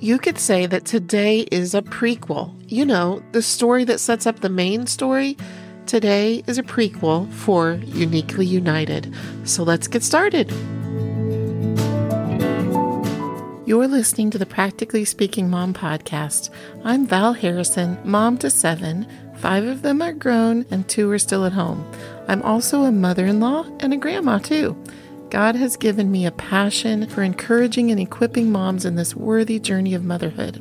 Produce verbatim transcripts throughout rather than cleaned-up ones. You could say that today is a prequel. You know, the story that sets up the main story today is a prequel for Uniquely United. So let's get started. You're listening to the Practically Speaking Mom podcast. I'm Val Harrison, mom to seven. Five of them are grown and two are still at home. I'm also a mother-in-law and a grandma too. God has given me a passion for encouraging and equipping moms in this worthy journey of motherhood.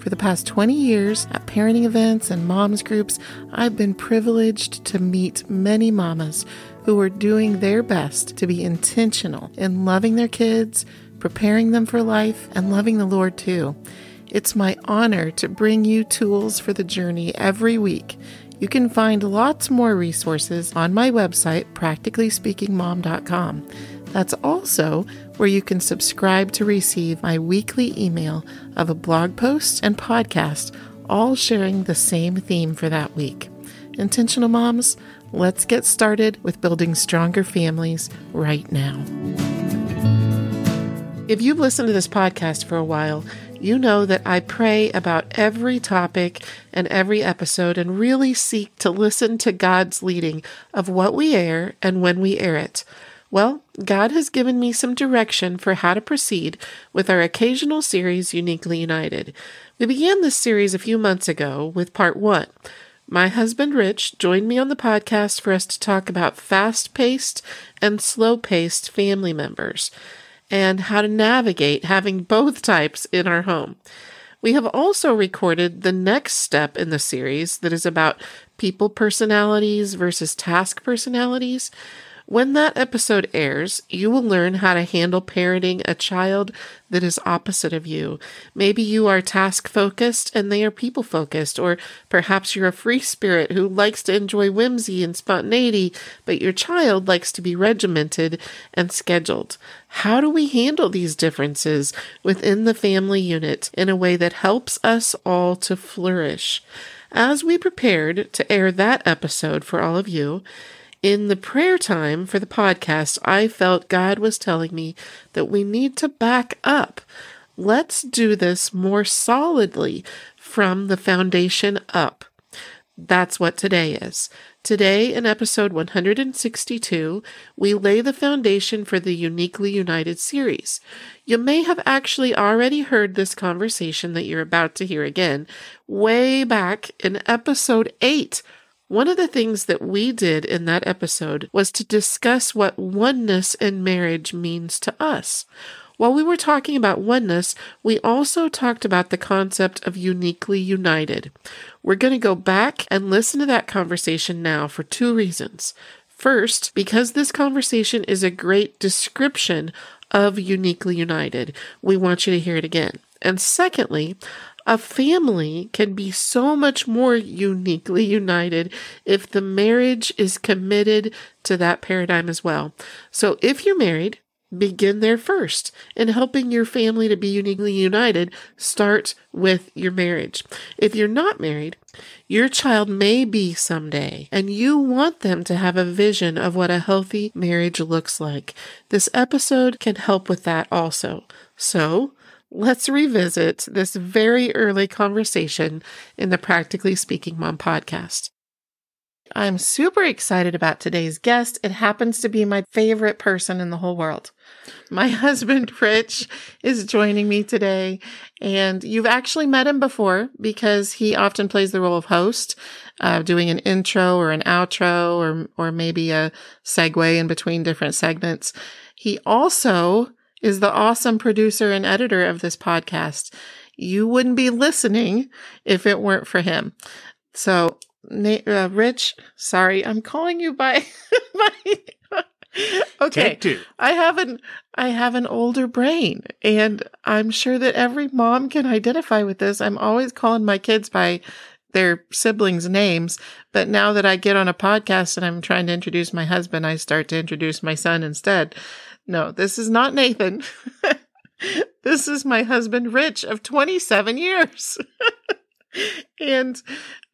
For the past twenty years, at parenting events and moms groups, I've been privileged to meet many mamas who are doing their best to be intentional in loving their kids, preparing them for life, and loving the Lord too. It's my honor to bring you tools for the journey every week. You can find lots more resources on my website, practically speaking mom dot com. That's also where you can subscribe to receive my weekly email of a blog post and podcast, all sharing the same theme for that week. Intentional moms, let's get started with building stronger families right now. If you've listened to this podcast for a while, you know that I pray about every topic and every episode and really seek to listen to God's leading of what we air and when we air it. Well, God has given me some direction for how to proceed with our occasional series, Uniquely United. We began this series a few months ago with part one. My husband, Rich, joined me on the podcast for us to talk about fast-paced and slow-paced family members, and how to navigate having both types in our home. We have also recorded the next step in the series that is about people personalities versus task personalities. When that episode airs, you will learn how to handle parenting a child that is opposite of you. Maybe you are task-focused and they are people-focused, or perhaps you're a free spirit who likes to enjoy whimsy and spontaneity, but your child likes to be regimented and scheduled. How do we handle these differences within the family unit in a way that helps us all to flourish? As we prepared to air that episode for all of you, in the prayer time for the podcast, I felt God was telling me that we need to back up. Let's do this more solidly from the foundation up. That's what today is. Today, in episode one hundred sixty-two, we lay the foundation for the Uniquely United series. You may have actually already heard this conversation that you're about to hear again way back in episode eight. One of the things that we did in that episode was to discuss what oneness in marriage means to us. While we were talking about oneness, we also talked about the concept of uniquely united. We're going to go back and listen to that conversation now for two reasons. First, because this conversation is a great description of uniquely united, we want you to hear it again. And secondly, a family can be so much more uniquely united if the marriage is committed to that paradigm as well. So if you're married, begin there first. In helping your family to be uniquely united, start with your marriage. If you're not married, your child may be someday, and you want them to have a vision of what a healthy marriage looks like. This episode can help with that also. So let's revisit this very early conversation in the Practically Speaking Mom podcast. I'm super excited about today's guest. It happens to be my favorite person in the whole world. My husband, Rich, is joining me today, and you've actually met him before because he often plays the role of host, uh, doing an intro or an outro or, or maybe a segue in between different segments. He also is the awesome producer and editor of this podcast. You wouldn't be listening if it weren't for him. So, uh, Rich, sorry, I'm calling you by my. Okay, take two. I have an I have an older brain, and I'm sure that every mom can identify with this. I'm always calling my kids by their siblings' names, but now that I get on a podcast and I'm trying to introduce my husband, I start to introduce my son instead. No, this is not Nathan. This is my husband, Rich, of twenty-seven years. And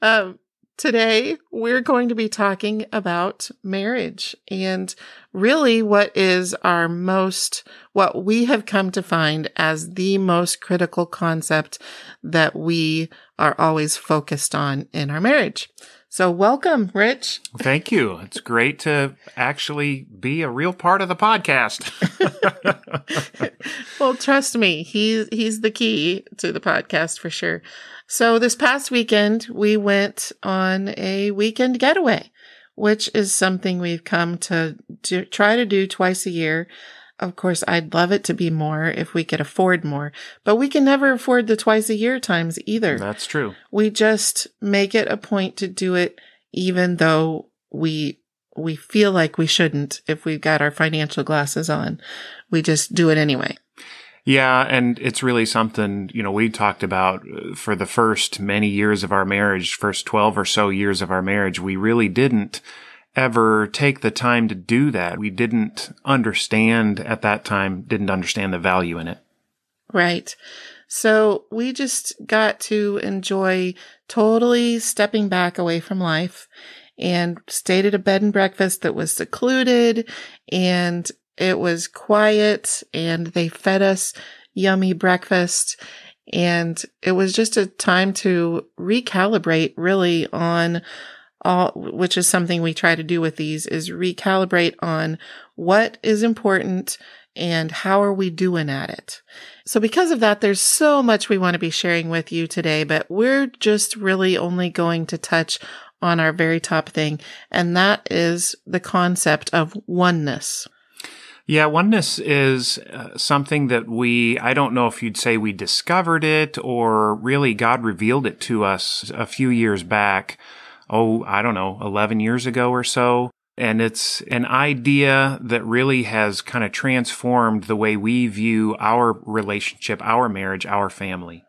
um, Today, we're going to be talking about marriage and really what is our most, what we have come to find as the most critical concept that we are always focused on in our marriage. So welcome, Rich. Thank you. It's great to actually be a real part of the podcast. Well, trust me, he, he's the key to the podcast for sure. So this past weekend, we went on a weekend getaway, which is something we've come to do, try to do twice a year. Of course, I'd love it to be more if we could afford more, but we can never afford the twice a year times either. That's true. We just make it a point to do it even though we we feel like we shouldn't if we've got our financial glasses on. We just do it anyway. Yeah, and it's really something, you know, we talked about for the first many years of our marriage, first twelve or so years of our marriage, we really didn't ever take the time to do that. We didn't understand at that time, didn't understand the value in it. Right. So we just got to enjoy totally stepping back away from life and stayed at a bed and breakfast that was secluded and it was quiet and they fed us yummy breakfast. And it was just a time to recalibrate really on all, which is something we try to do with these, is recalibrate on what is important and how are we doing at it. So because of that, there's so much we want to be sharing with you today, but we're just really only going to touch on our very top thing, and that is the concept of oneness. Yeah, oneness is uh, something that we, I don't know if you'd say we discovered it or really God revealed it to us a few years back. Oh, I don't know, eleven years ago or so. And it's an idea that really has kind of transformed the way we view our relationship, our marriage, our family.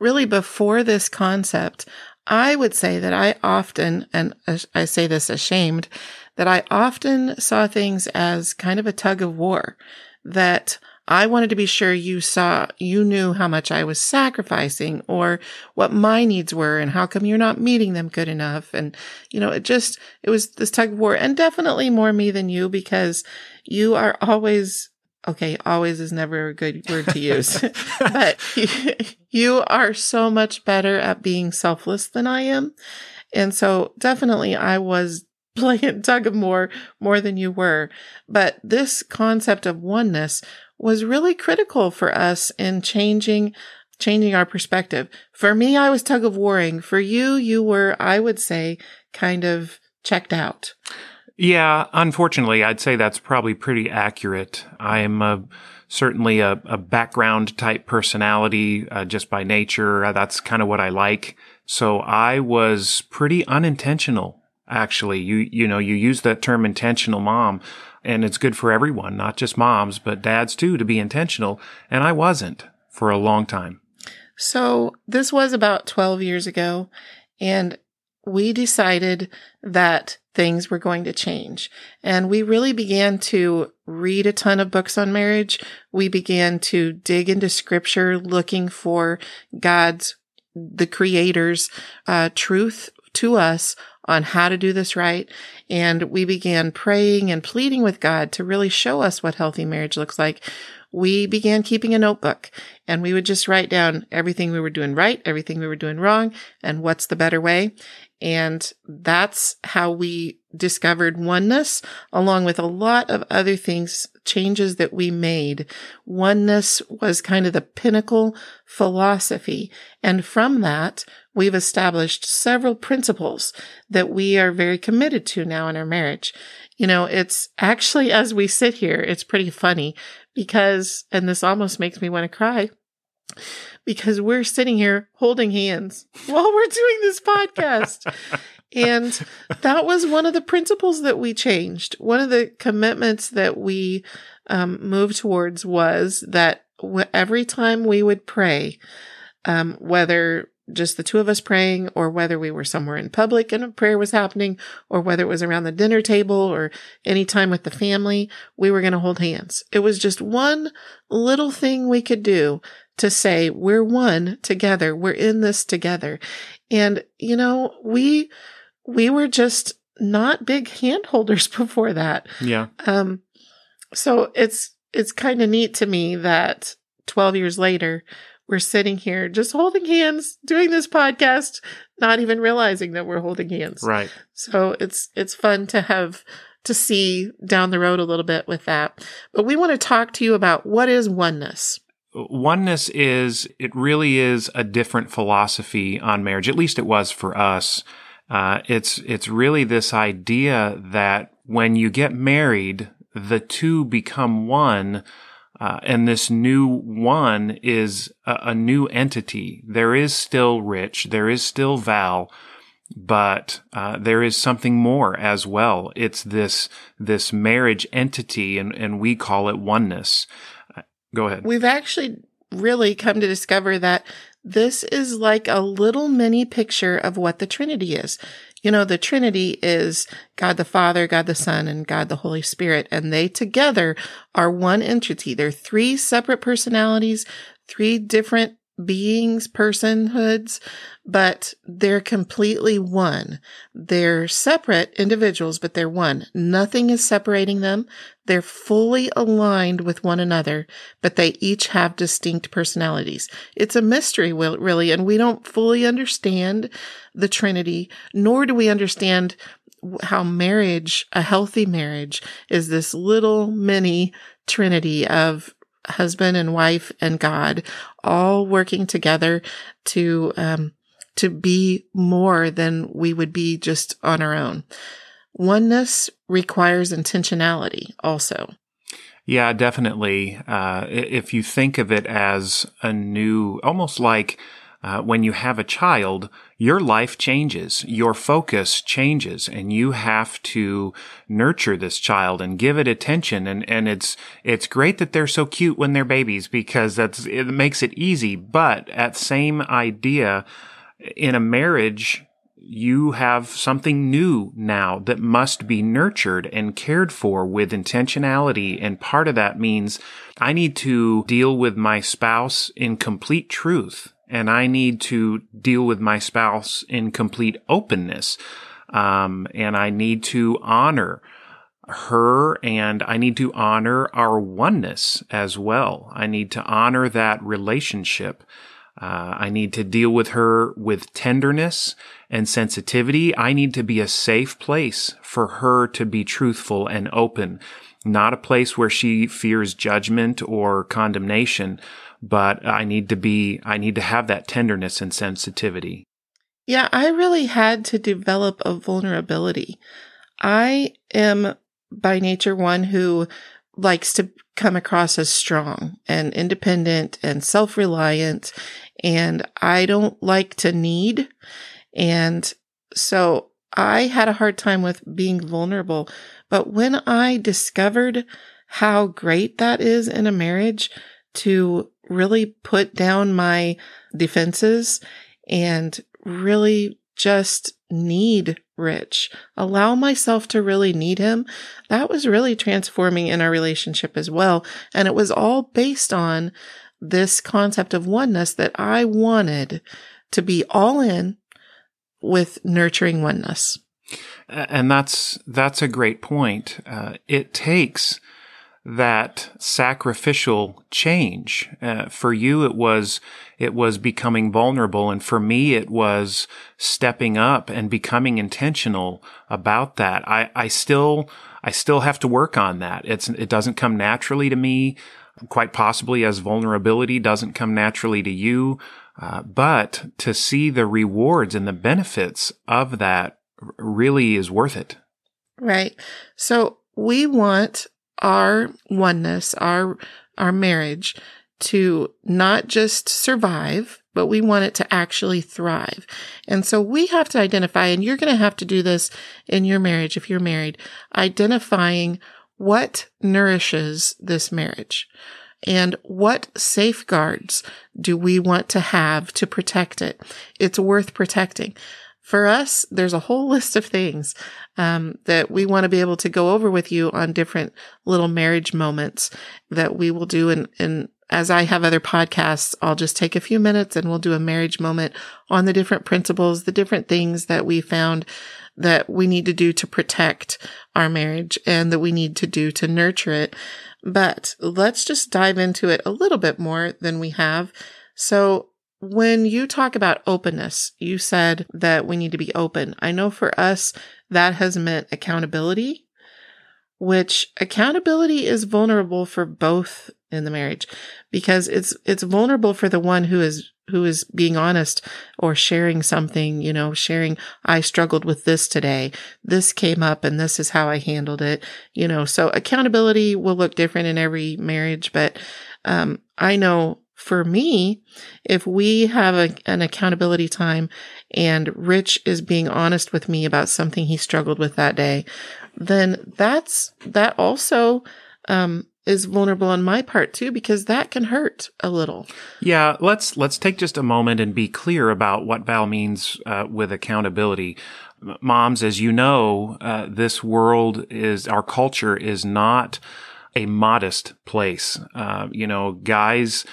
Really, before this concept, I would say that I often, and I say this ashamed, that I often saw things as kind of a tug of war, that I wanted to be sure you saw, you knew how much I was sacrificing or what my needs were and how come you're not meeting them good enough. And, you know, it just, it was this tug of war, and definitely more me than you, because you are always, okay, always is never a good word to use, but you are so much better at being selfless than I am. And so definitely I was playing tug of war more than you were. But this concept of oneness was really critical for us in changing, changing our perspective. For me, I was tug of warring. For you, you were, I would say, kind of checked out. Yeah, unfortunately, I'd say that's probably pretty accurate. I'm a, certainly a, a background type personality, uh, just by nature. That's kind of what I like. So I was pretty unintentional, actually. You, you know, you use that term intentional mom. And it's good for everyone, not just moms, but dads too, to be intentional. And I wasn't for a long time. So this was about twelve years ago, and we decided that things were going to change. And we really began to read a ton of books on marriage. We began to dig into scripture, looking for God's, the Creator's uh, truth to us on how to do this right. And we began praying and pleading with God to really show us what healthy marriage looks like. We began keeping a notebook, and we would just write down everything we were doing right, everything we were doing wrong, and what's the better way. And that's how we discovered oneness, along with a lot of other things, changes that we made. Oneness was kind of the pinnacle philosophy. And from that, we've established several principles that we are very committed to now in our marriage. You know, it's actually, as we sit here, it's pretty funny because, and this almost makes me want to cry, because we're sitting here holding hands while we're doing this podcast. And that was one of the principles that we changed. One of the commitments that we um, moved towards was that w- every time we would pray, um, whether just the two of us praying or whether we were somewhere in public and a prayer was happening or whether it was around the dinner table or any time with the family, we were going to hold hands. It was just one little thing we could do to say, we're one together. We're in this together. And, you know, we we were just not big hand holders before that. Yeah. Um, so it's, it's kind of neat to me that twelve years later, we're sitting here just holding hands, doing this podcast, not even realizing that we're holding hands. Right. So it's, it's fun to have, to see down the road a little bit with that. But we want to talk to you about what is oneness. Oneness is, it really is a different philosophy on marriage. At least it was for us. Uh, it's, it's really this idea that when you get married, the two become one, uh, and this new one is a, a new entity. There is still Rich, there is still Val, but uh, there is something more as well. It's this, this marriage entity, and, and we call it oneness. Uh, go ahead. We've actually really come to discover that this is like a little mini picture of what the Trinity is. You know, the Trinity is God the Father, God the Son, and God the Holy Spirit, and they together are one entity. They're three separate personalities, three different beings, personhoods, but they're completely one. They're separate individuals, but they're one. Nothing is separating them. They're fully aligned with one another, but they each have distinct personalities. It's a mystery, really, and we don't fully understand the Trinity, nor do we understand how marriage, a healthy marriage, is this little mini Trinity of husband and wife and God all working together to, um, to be more than we would be just on our own. Oneness requires intentionality also. Yeah, definitely. Uh, if you think of it as a new, almost like uh, when you have a child, your life changes, your focus changes, and you have to nurture this child and give it attention. And, and it's, it's great that they're so cute when they're babies because that's, it makes it easy. But that same idea in a marriage, you have something new now that must be nurtured and cared for with intentionality. And part of that means I need to deal with my spouse in complete truth, and I need to deal with my spouse in complete openness. Um, and I need to honor her, and I need to honor our oneness as well. I need to honor that relationship. Uh, I need to deal with her with tenderness and sensitivity. I need to be a safe place for her to be truthful and open, not a place where she fears judgment or condemnation, but I need to be, I need to have that tenderness and sensitivity. Yeah, I really had to develop a vulnerability. I am by nature one who likes to come across as strong and independent and self-reliant, and I don't like to need. And so I had a hard time with being vulnerable. But when I discovered how great that is in a marriage to really put down my defenses and really just need Rich, allow myself to really need him, that was really transforming in our relationship as well. And it was all based on this concept of oneness, that I wanted to be all in with nurturing oneness. And that's, that's a great point. Uh, it takes that sacrificial change. Uh, for you, it was, it was becoming vulnerable. And for me, it was stepping up and becoming intentional about that. I, I still, I still have to work on that. It's, it doesn't come naturally to me, quite possibly as vulnerability doesn't come naturally to you. Uh, but to see the rewards and the benefits of that really is worth it. Right. So we want our oneness, our, our marriage to not just survive, but we want it to actually thrive. And so we have to identify, and you're going to have to do this in your marriage if you're married, identifying what nourishes this marriage and what safeguards do we want to have to protect it. It's worth protecting. For us, there's a whole list of things um, that we want to be able to go over with you on different little marriage moments that we will do in, in as I have other podcasts, I'll just take a few minutes and we'll do a marriage moment on the different principles, the different things that we found that we need to do to protect our marriage and that we need to do to nurture it. But let's just dive into it a little bit more than we have. So when you talk about openness, you said that we need to be open. I know for us, that has meant accountability, which accountability is vulnerable for both in the marriage, because it's it's vulnerable for the one who is who is being honest or sharing something, you know, sharing, I struggled with this today. This came up and this is how I handled it, you know. So accountability will look different in every marriage. But um, I know for me, if we have a, an accountability time and Rich is being honest with me about something he struggled with that day, then that's, that also, um, is vulnerable on my part too, because that can hurt a little. Yeah, let's let's take just a moment and be clear about what Val means uh, with accountability. Moms, as you know, uh, this world is, our culture is not a modest place. Uh, you know, guys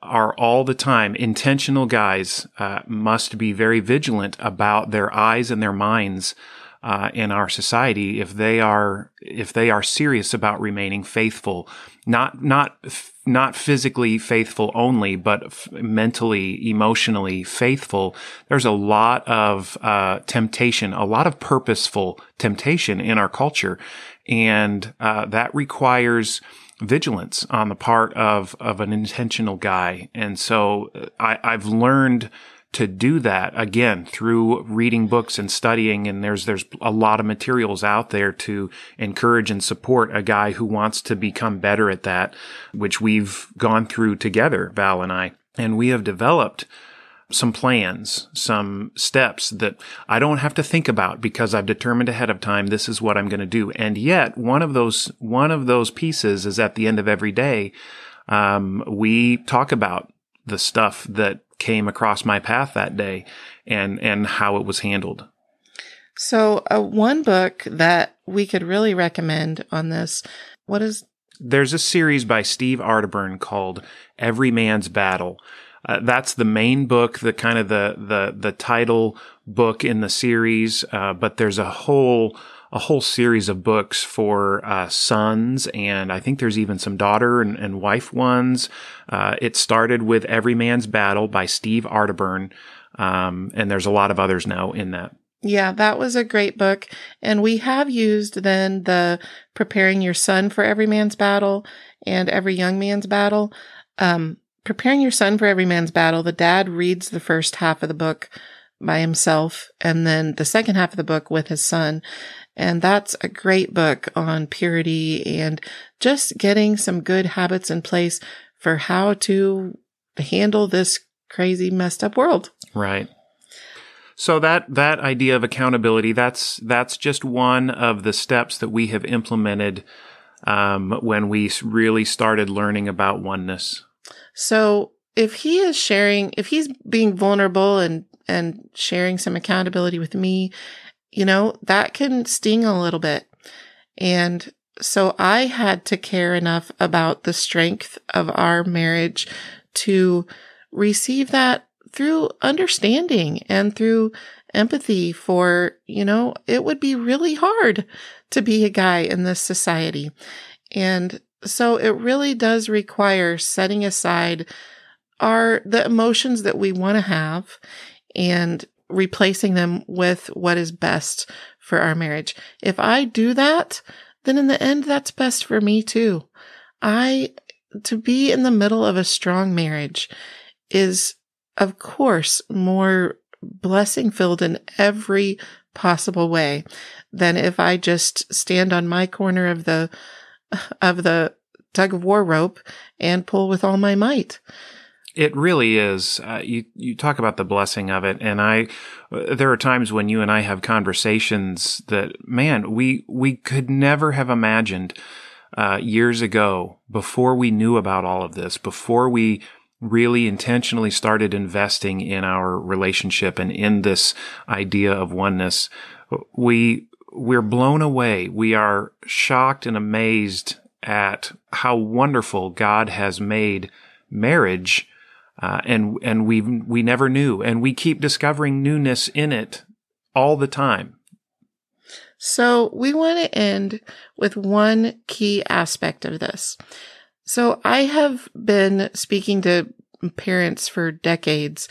are all the time, intentional guys uh, must be very vigilant about their eyes and their minds Uh, in our society, if they are if they are serious about remaining faithful, not not f- not physically faithful only, but f- mentally, emotionally faithful. There's a lot of uh, temptation, a lot of purposeful temptation in our culture, and uh, that requires vigilance on the part of of an intentional guy. And so I, I've learned to do that, again, through reading books and studying. And there's there's a lot of materials out there to encourage and support a guy who wants to become better at that, which we've gone through together, Val and I. And we have developed some plans, some steps that I don't have to think about because I've determined ahead of time this is what I'm going to do. And yet, one of those one of those pieces is at the end of every day, um, we talk about the stuff that came across my path that day and and how it was handled. So uh, one book that we could really recommend on this, what is? There's a series by Steve Arterburn called Every Man's Battle. Uh, that's the main book, the kind of the the the title book in the series, uh, but there's a whole a whole series of books for uh, sons, and I think there's even some daughter and, and wife ones. Uh, it started with Every Man's Battle by Steve Arterburn, um, and there's a lot of others now in that. Yeah, that was a great book. And we have used then the Preparing Your Son for Every Man's Battle and Every Young Man's Battle. Um, Preparing Your Son for Every Man's Battle, the dad reads the first half of the book by himself, and then the second half of the book with his son. And that's a great book on purity and just getting some good habits in place for how to handle this crazy, messed up world. Right. So that that idea of accountability, that's that's just one of the steps that we have implemented um, when we really started learning about oneness. So if he is sharing, if he's being vulnerable and and sharing some accountability with me, you know, that can sting a little bit. And so I had to care enough about the strength of our marriage to receive that through understanding and through empathy for, you know, it would be really hard to be a guy in this society. And so it really does require setting aside our, the emotions that we want to have and replacing them with what is best for our marriage. If I do that, then in the end, that's best for me too. I, to be in the middle of a strong marriage is, of course, more blessing filled in every possible way than if I just stand on my corner of the, of the tug of war rope and pull with all my might. It really is. Uh, you you talk about the blessing of it, and I. Uh, there are times when you and I have conversations that, man, we we could never have imagined uh, years ago, before we knew about all of this, before we really intentionally started investing in our relationship and in this idea of oneness. We we're blown away. We are shocked and amazed at how wonderful God has made marriage, uh, and and we we never knew, and we keep discovering newness in it all the time. So we want to end with one key aspect of this. So I have been speaking to parents for decades.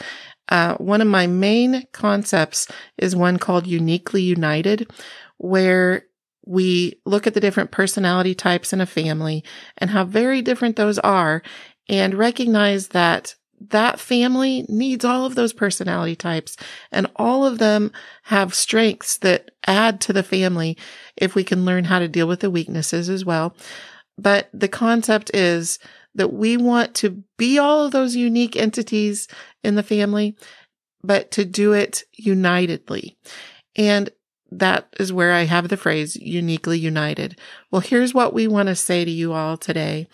Uh, one of my main concepts is one called Uniquely United, where we look at the different personality types in a family and how very different those are, and recognize that that family needs all of those personality types, and all of them have strengths that add to the family if we can learn how to deal with the weaknesses as well. But the concept is that we want to be all of those unique entities in the family, but to do it unitedly. And that is where I have the phrase uniquely united. Well, here's what we want to say to you all today.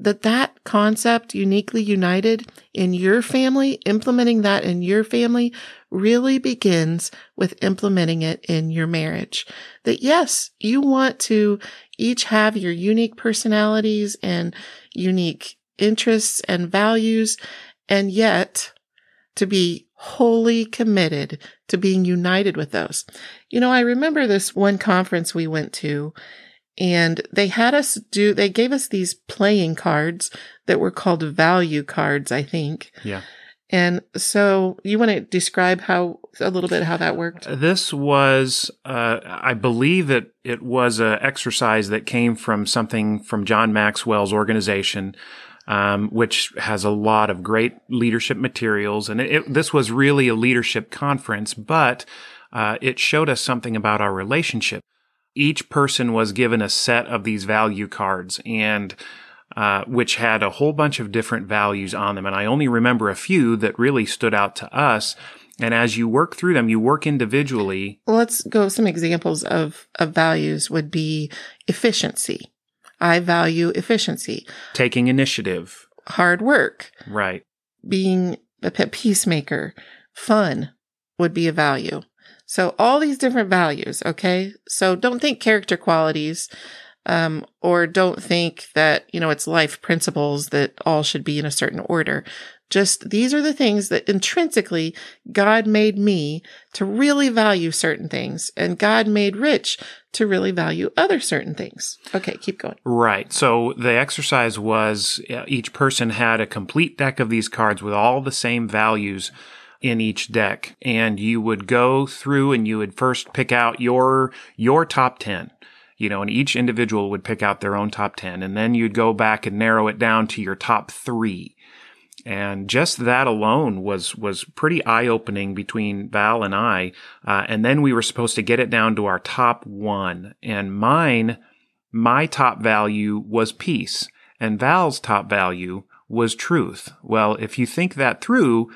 That that concept, uniquely united, in your family, implementing that in your family really begins with implementing it in your marriage. That yes, you want to each have your unique personalities and unique interests and values, and yet to be wholly committed to being united with those. You know, I remember this one conference we went to, and they had us do, they gave us these playing cards that were called value cards, I think. Yeah. And so you want to describe how, a little bit how that worked? This was, uh, I believe it, it was an exercise that came from something from John Maxwell's organization, um, which has a lot of great leadership materials. And it, it, this was really a leadership conference, but uh, it showed us something about our relationship. Each person was given a set of these value cards, and uh, which had a whole bunch of different values on them. And I only remember a few that really stood out to us. And as you work through them, you work individually. Well, let's go. Some examples of, of values would be efficiency. I value efficiency. Taking initiative. Hard work. Right. Being a peacemaker. Fun would be a value. So all these different values, okay? So don't think character qualities, um, or don't think that, you know, it's life principles that all should be in a certain order. Just these are the things that intrinsically God made me to really value certain things, and God made Rich to really value other certain things. Okay, keep going. Right. So the exercise was uh, each person had a complete deck of these cards with all the same values in each deck, and you would go through and you would first pick out your your top ten, you know, and each individual would pick out their own top ten, and then you'd go back and narrow it down to your top three. And just that alone was was pretty eye-opening between Val and I, uh, and then we were supposed to get it down to our top one, and mine, my top value was peace, and Val's top value was truth. Well, if you think that through,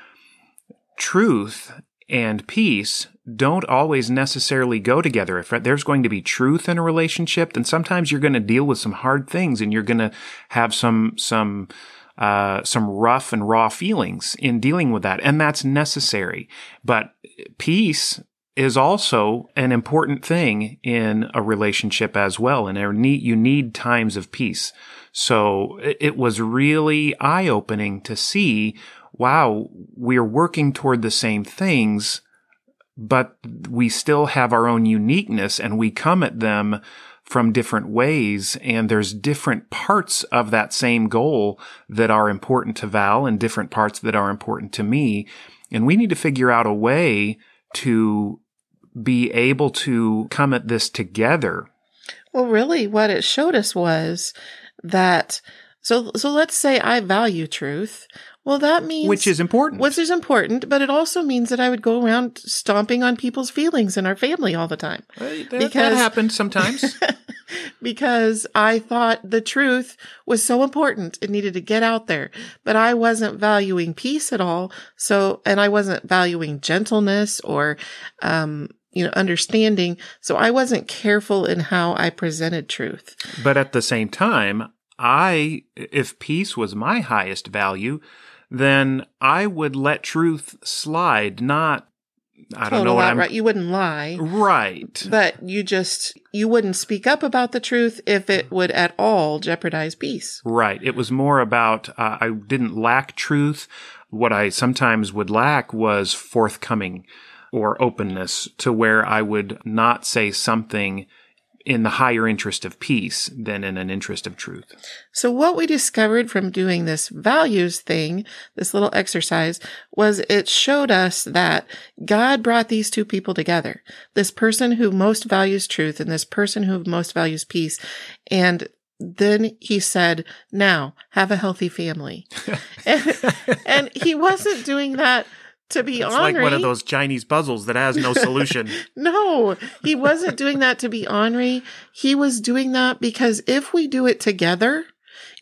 truth and peace don't always necessarily go together. If there's going to be truth in a relationship, then sometimes you're going to deal with some hard things, and you're going to have some some uh, some rough and raw feelings in dealing with that, and that's necessary. But peace is also an important thing in a relationship as well, and you need times of peace. So it was really eye-opening to see, wow, we're working toward the same things, but we still have our own uniqueness, and we come at them from different ways, and there's different parts of that same goal that are important to Val and different parts that are important to me. And we need to figure out a way to be able to come at this together. Well, really what it showed us was that, so, so let's say I value truth. Well, that means... Which is important. Which is important, but it also means that I would go around stomping on people's feelings in our family all the time. Right, that, because, that happened sometimes. Because I thought the truth was so important, it needed to get out there. But I wasn't valuing peace at all, so, and I wasn't valuing gentleness or, um, you know, understanding. So I wasn't careful in how I presented truth. But at the same time, I, if peace was my highest value, then I would let truth slide, not I don't know what I'm... You wouldn't lie. Right. But you just, you wouldn't speak up about the truth if it would at all jeopardize peace. Right. It was more about, uh, I didn't lack truth. What I sometimes would lack was forthcoming or openness, to where I would not say something in the higher interest of peace than in an interest of truth. So what we discovered from doing this values thing, this little exercise, was it showed us that God brought these two people together. This person who most values truth and this person who most values peace. And then he said, now have a healthy family. and, and he wasn't doing that to be it's ornery. Like one of those Chinese puzzles that has no solution. No, he wasn't doing that to be ornery. He was doing that because if we do it together,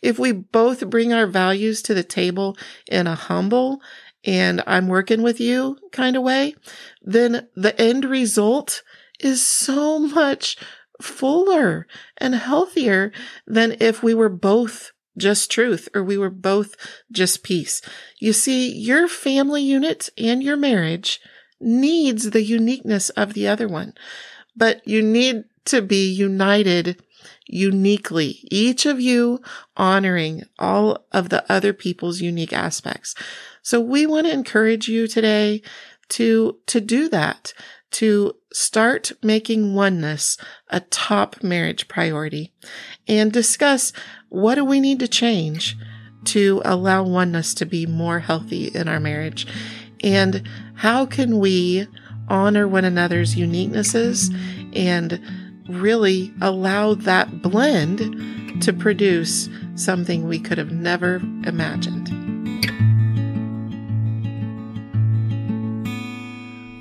if we both bring our values to the table in a humble and I'm working with you kind of way, then the end result is so much fuller and healthier than if we were both just truth, or we were both just peace. You see, your family unit and your marriage needs the uniqueness of the other one, but you need to be united uniquely, each of you honoring all of the other people's unique aspects. So we want to encourage you today to, to do that, to start making oneness a top marriage priority and discuss what do we need to change to allow oneness to be more healthy in our marriage, and how can we honor one another's uniquenesses and really allow that blend to produce something we could have never imagined.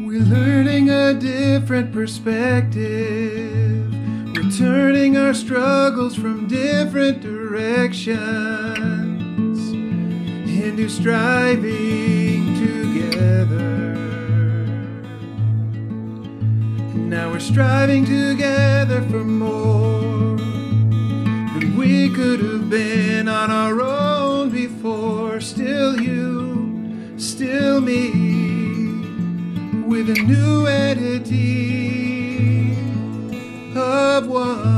We're learning a different perspective. We're turning our struggles from different directions into striving together. Now we're striving together for more than we could have been on our own before. Still you, still me, with a new entity of one.